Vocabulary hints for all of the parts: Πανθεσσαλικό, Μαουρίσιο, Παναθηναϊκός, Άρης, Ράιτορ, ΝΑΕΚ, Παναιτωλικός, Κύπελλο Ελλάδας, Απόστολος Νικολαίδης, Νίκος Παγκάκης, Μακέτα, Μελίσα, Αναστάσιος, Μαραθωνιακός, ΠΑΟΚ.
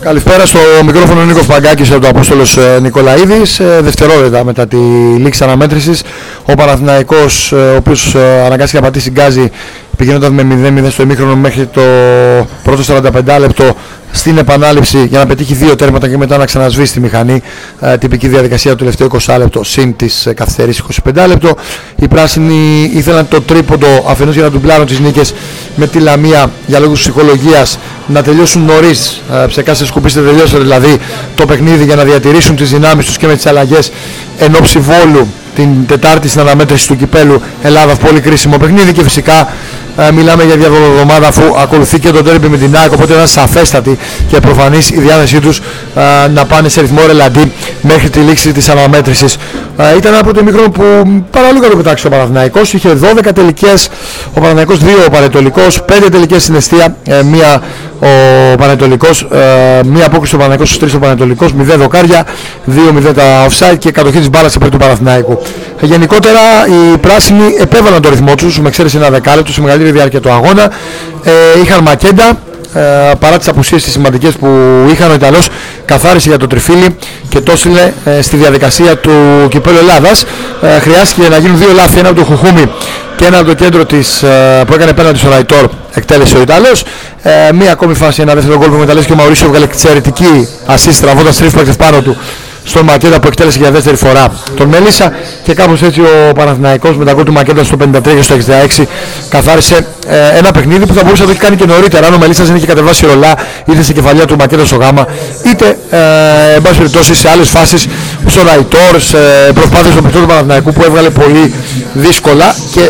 Καλησπέρα, στο μικρόφωνο Νίκος Παγκάκης από το Απόστολος Νικολαίδης. Δευτερόλεπτα μετά τη λήξη αναμέτρησης, ο Παναθηναϊκός, ο οποίος αναγκάστηκε να πατήσει γκάζι πηγαίνοντας με 0-0 στο ημίχρονο μέχρι το πρώτο 45 λεπτό, στην επανάληψη για να πετύχει δύο τέρματα και μετά να ξανασβήσει τη μηχανή. Τυπική διαδικασία του τελευταίο 20 λεπτό συν τις καθυστερήσεις 25 λεπτό. Οι πράσινοι ήθελαν το τρίποντο αφενός για να ντουμπλάρουν τις νίκες με τη Λαμία για λόγους ψυχολογίας, να τελειώσουν νωρίς, ψεκάστε σκουπίστε τελειώσετε δηλαδή το παιχνίδι, για να διατηρήσουν τις δυνάμεις τους και με τις αλλαγές εν όψει Βόλου την Τετάρτη στην αναμέτρηση του Κυπέλλου Ελλάδα. Πολύ κρίσιμο παιχνίδι και φυσικά μιλάμε για διάβολο εβδομάδα, αφού ακολουθεί και το ντέρμπι με την ΝΑΕΚ, οπότε ήταν σαφέστατη και προφανής η διάθεσή τους να πάνε σε ρυθμό ρελαντί μέχρι τη λήξη της αναμέτρησης. Ήταν από το μικρό που παραλίγο το κοιτάξει ο Παναθηναϊκός, είχε 12 τελικές ο Παναθηναϊκός, 2 ο Παναιτωλικός, 5 τελικές στην εστία, μία ο Παναιτωλικός, μία απόκριση του Παναθηναϊκού στους 3 ο Παναιτωλικός, 0 δοκάρια, 2-0 τα offside και κατοχή της μπάλας υπέρ του Παναθηναϊκού. Γενικότερα οι πράσινοι επέβαλαν το ρυθμό τους, με ξέρεις ένα δεκάλεπτο, σε μεγαλύτερη διάρκεια του αγώνα. Είχαν Μακέτα, παρά τις απουσίες τις σημαντικές που είχαν, ο Ιταλός καθάρισε για το τριφύλι και το έστειλε στη διαδικασία του Κυπέλλου Ελλάδας. Χρειάστηκε να γίνουν δύο λάθη, ένα από το Χουχούμι και ένα από το κέντρο της, που έκανε πέναντι στο Ράιτορ, εκτέλεσε ο Ιταλός. Μία ακόμη φάση, ένα δεύτερο γκολ που μεταλλές και ο Μαουρίσιο βγάλε εξαιρετική ασίστ, τραβώντας τρεις παίκτες πάνω του στον Μακέτα που εκτέλεσε για δεύτερη φορά τον Μελίσα, και κάπως έτσι ο Παναθηναϊκός με τα γκολ του Μακέτα στο 53 και στο 66 καθάρισε ένα παιχνίδι που θα μπορούσε να το έχει κάνει και νωρίτερα, αν ο Μελίσας δεν είχε κατεβάσει ρολά είτε στην κεφαλιά του Μακέτα στο γάμα, είτε εν πάση περιπτώσει σε άλλες φάσεις στο Ράιτορ, σε προσπάθειες των του Παναθηναϊκού που έβγαλε πολύ δύσκολα και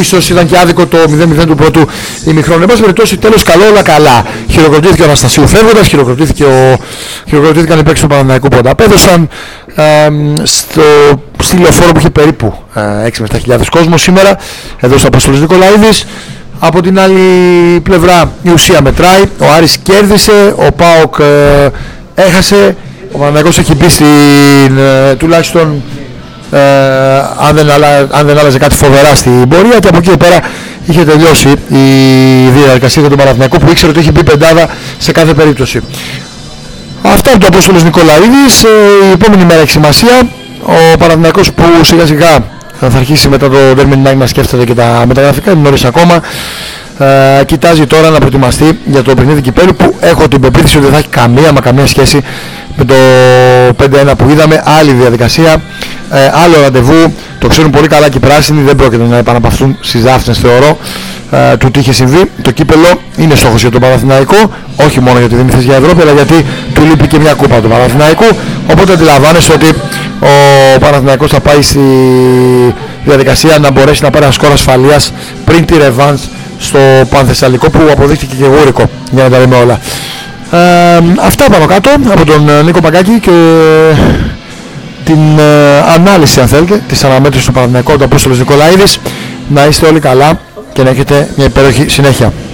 ίσως ήταν και άδικο το 0-0 του πρώτου ημιχρόνου. Εν πάση περιπτώσει, τέλος καλό, όλα καλά. Χειροκροτήθηκε ο Αναστασίου φεύγοντας, χειροκροτήθηκαν οι παίκτες του Παναθηναϊκού που ανταπέδωσαν στη λεωφόρο που είχε περίπου 6 με 7 χιλιάδες κόσμο σήμερα, εδώ στο Απόστολος Νικολαίδης. Από την άλλη πλευρά η ουσία μετράει, ο Άρης κέρδισε, ο ΠΑΟΚ έχασε, ο Παναιτωλικός έχει μπει στην, τουλάχιστον αν δεν άλλαζε κάτι φοβερά στην πορεία, και από εκεί πέρα είχε τελειώσει η διαδικασία για τον Μαραθωνιακό που ήξερε ότι έχει μπει πεντάδα σε κάθε περίπτωση. Αυτά από τον Απόστολος Νικολαίδης. Η επόμενη μέρα έχει σημασία, ο Παναιτωλικός που σιγά σιγά θα αρχίσει μετά το Derby να σκέφτεται και τα μεταγραφικά, είναι νωρίς ακόμα. Κοιτάζει τώρα να προετοιμαστεί για το παιχνίδι Κυπέλλου που έχω την πεποίθηση ότι δεν θα έχει καμία σχέση με το 5-1 που είδαμε. Άλλη διαδικασία, άλλο ραντεβού, το ξέρουν πολύ καλά και οι πράσινοι, δεν πρόκειται να επαναπαυθούν στις δάφνες, θεωρώ, του τι είχε συμβεί. Το κύπελλο είναι στόχος για τον Παναθηναϊκό, όχι μόνο γιατί δεν είναι θέση για Ευρώπη, αλλά γιατί του λείπει και μια κούπα του Παναθηναϊκού, οπότε αντιλαμβάνεσαι ότι ο Παναθηναϊκός θα πάει στη διαδικασία να μπορέσει να πάρει ένα σκορ ασφαλείας πριν τη ρεβάνς στο Πανθεσσαλικό που αποδείχθηκε και γούρικο, για να τα λέμε όλα. Αυτά πάνω κάτω από τον Νίκο Παγκάκη και την ανάλυση, αν θέλετε, της αναμέτρησης του Παναθηναϊκού, του Απόστολος Νικολαίδης. Να είστε όλοι καλά και να έχετε μια υπέροχη συνέχεια.